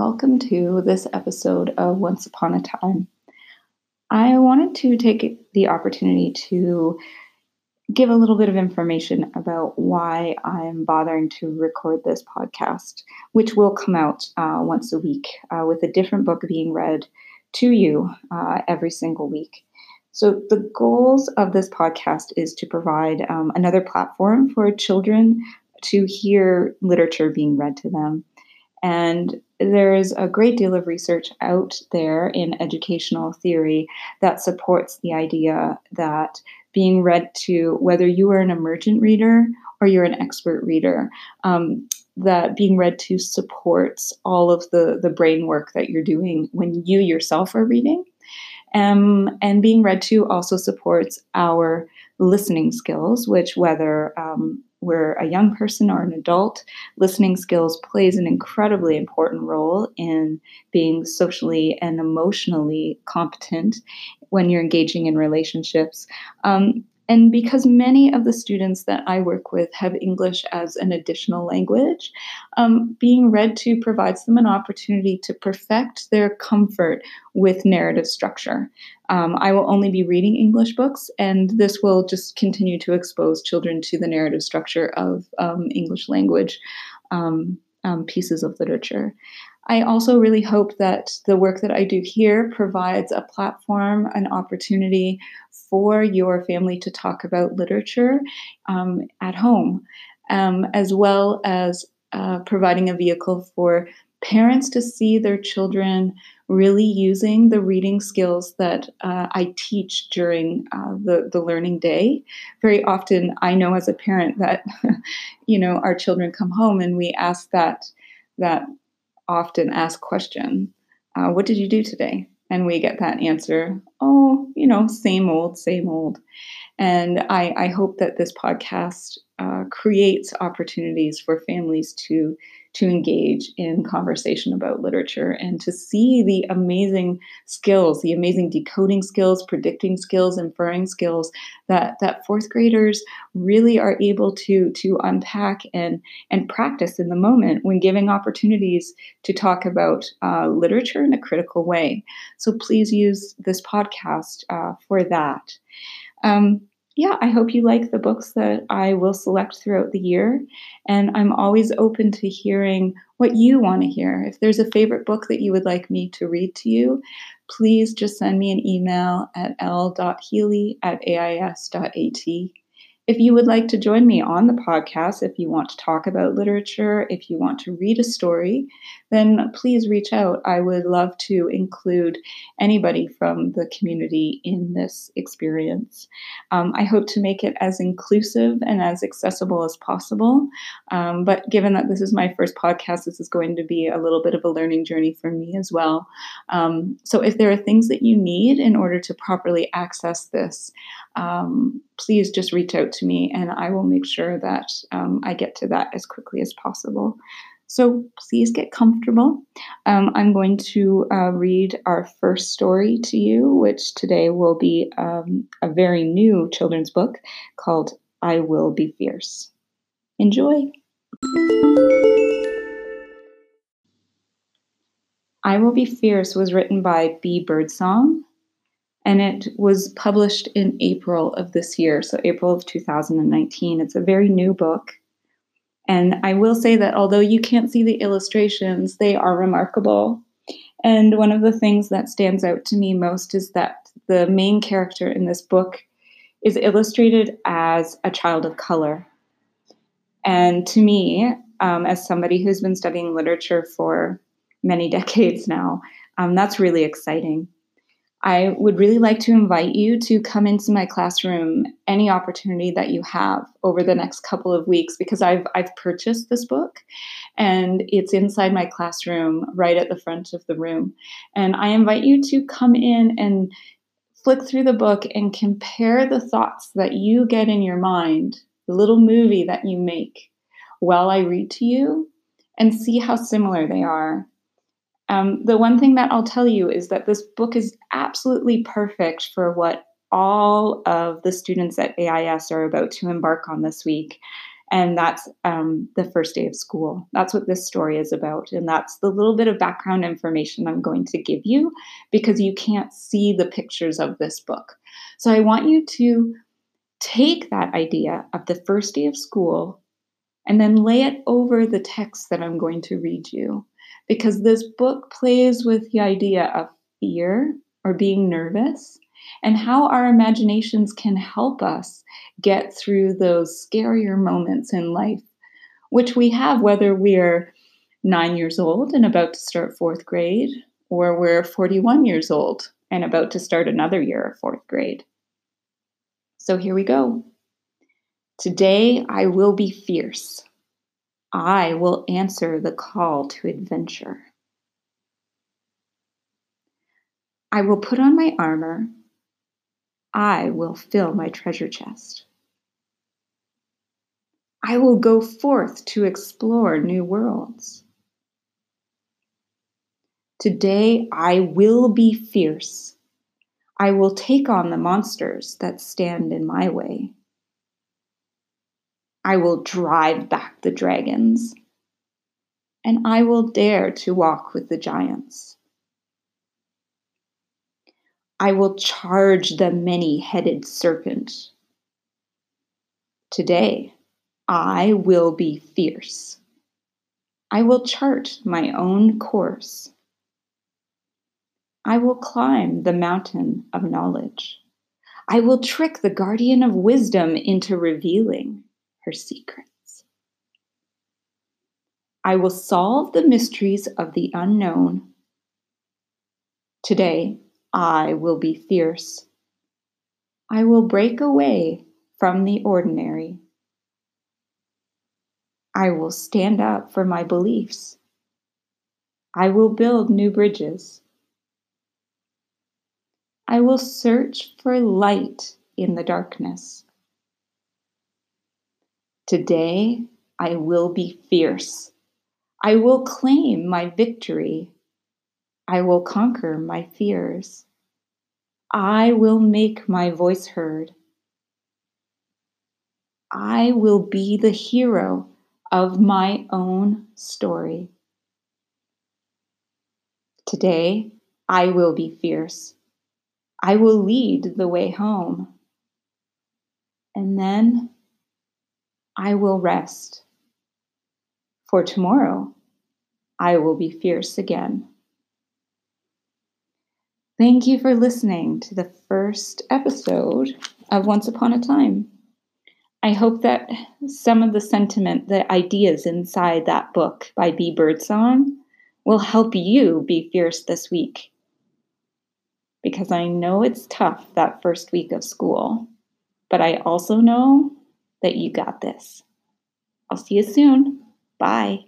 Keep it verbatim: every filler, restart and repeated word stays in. Welcome to this episode of Once Upon a Time. I wanted to take the opportunity to give a little bit of information about why I'm bothering to record this podcast, which will come out uh, once a week uh, with a different book being read to you uh, every single week. So the goals of this podcast is to provide um, another platform for children to hear literature being read to them. And there is a great deal of research out there in educational theory that supports the idea that being read to, whether you are an emergent reader or you're an expert reader, um, that being read to supports all of the, the brain work that you're doing when you yourself are reading. Um, and being read to also supports our listening skills, which whether um, we're a young person or an adult, listening skills plays an incredibly important role in being socially and emotionally competent when you're engaging in relationships. Um, and because many of the students that I work with have English as an additional language, um, being read to provides them an opportunity to perfect their comfort with narrative structure. Um, I will only be reading English books, and this will just continue to expose children to the narrative structure of um, English language um, um, pieces of literature. I also really hope that the work that I do here provides a platform, an opportunity for your family to talk about literature um, at home, um, as well as uh, providing a vehicle for parents to see their children really using the reading skills that uh, I teach during uh, the, the learning day. Very often I know as a parent that, you know, our children come home and we ask that, that often asked question, uh, what did you do today? And we get that answer, oh, you know, same old, same old. And I, I hope that this podcast uh, creates opportunities for families to to engage in conversation about literature and to see the amazing skills, the amazing decoding skills, predicting skills, inferring skills that, that fourth graders really are able to, to unpack and, and practice in the moment when giving opportunities to talk about uh, literature in a critical way. So please use this podcast uh, for that. Um, Yeah, I hope you like the books that I will select throughout the year, and I'm always open to hearing what you want to hear. If there's a favorite book that you would like me to read to you, please just send me an email at l dot healy at a i s dot a t. If you would like to join me on the podcast, if you want to talk about literature, if you want to read a story, then please reach out. I would love to include anybody from the community in this experience. Um, I hope to make it as inclusive and as accessible as possible. Um, but given that this is my first podcast, this is going to be a little bit of a learning journey for me as well. Um, so if there are things that you need in order to properly access this, um, please just reach out to me and I will make sure that um, I get to that as quickly as possible. So please get comfortable. Um, I'm going to uh, read our first story to you, which today will be um, a very new children's book called I Will Be Fierce. Enjoy. I Will Be Fierce was written by B. Birdsong, and it was published in April of this year, so April of two thousand nineteen. It's a very new book. And I will say that although you can't see the illustrations, they are remarkable. And one of the things that stands out to me most is that the main character in this book is illustrated as a child of color. And to me, um, as somebody who's been studying literature for many decades now, um, that's really exciting. I would really like to invite you to come into my classroom any opportunity that you have over the next couple of weeks, because I've I've purchased this book and it's inside my classroom right at the front of the room. And I invite you to come in and flick through the book and compare the thoughts that you get in your mind, the little movie that you make while I read to you, and see how similar they are. Um, the one thing that I'll tell you is that this book is absolutely perfect for what all of the students at A I S are about to embark on this week. And that's um, the first day of school. That's what this story is about. And that's the little bit of background information I'm going to give you, because you can't see the pictures of this book. So I want you to take that idea of the first day of school and then lay it over the text that I'm going to read you, because this book plays with the idea of fear or being nervous, and how our imaginations can help us get through those scarier moments in life, which we have whether we're nine years old and about to start fourth grade, or we're forty-one years old and about to start another year of fourth grade. So here we go. Today, I will be fierce. I will answer the call to adventure. I will put on my armor. I will fill my treasure chest. I will go forth to explore new worlds. Today I will be fierce. I will take on the monsters that stand in my way. I will drive back the dragons, and I will dare to walk with the giants. I will charge the many-headed serpent. Today, I will be fierce. I will chart my own course. I will climb the mountain of knowledge. I will trick the guardian of wisdom into revealing her secrets. I will solve the mysteries of the unknown. Today, I will be fierce. I will break away from the ordinary. I will stand up for my beliefs. I will build new bridges. I will search for light in the darkness. Today, I will be fierce. I will claim my victory. I will conquer my fears. I will make my voice heard. I will be the hero of my own story. Today, I will be fierce. I will lead the way home. And then I will rest. For tomorrow, I will be fierce again. Thank you for listening to the first episode of Once Upon a Time. I hope that some of the sentiment, the ideas inside that book by B. Birdsong will help you be fierce this week. Because I know it's tough that first week of school, but I also know that you got this. I'll see you soon. Bye.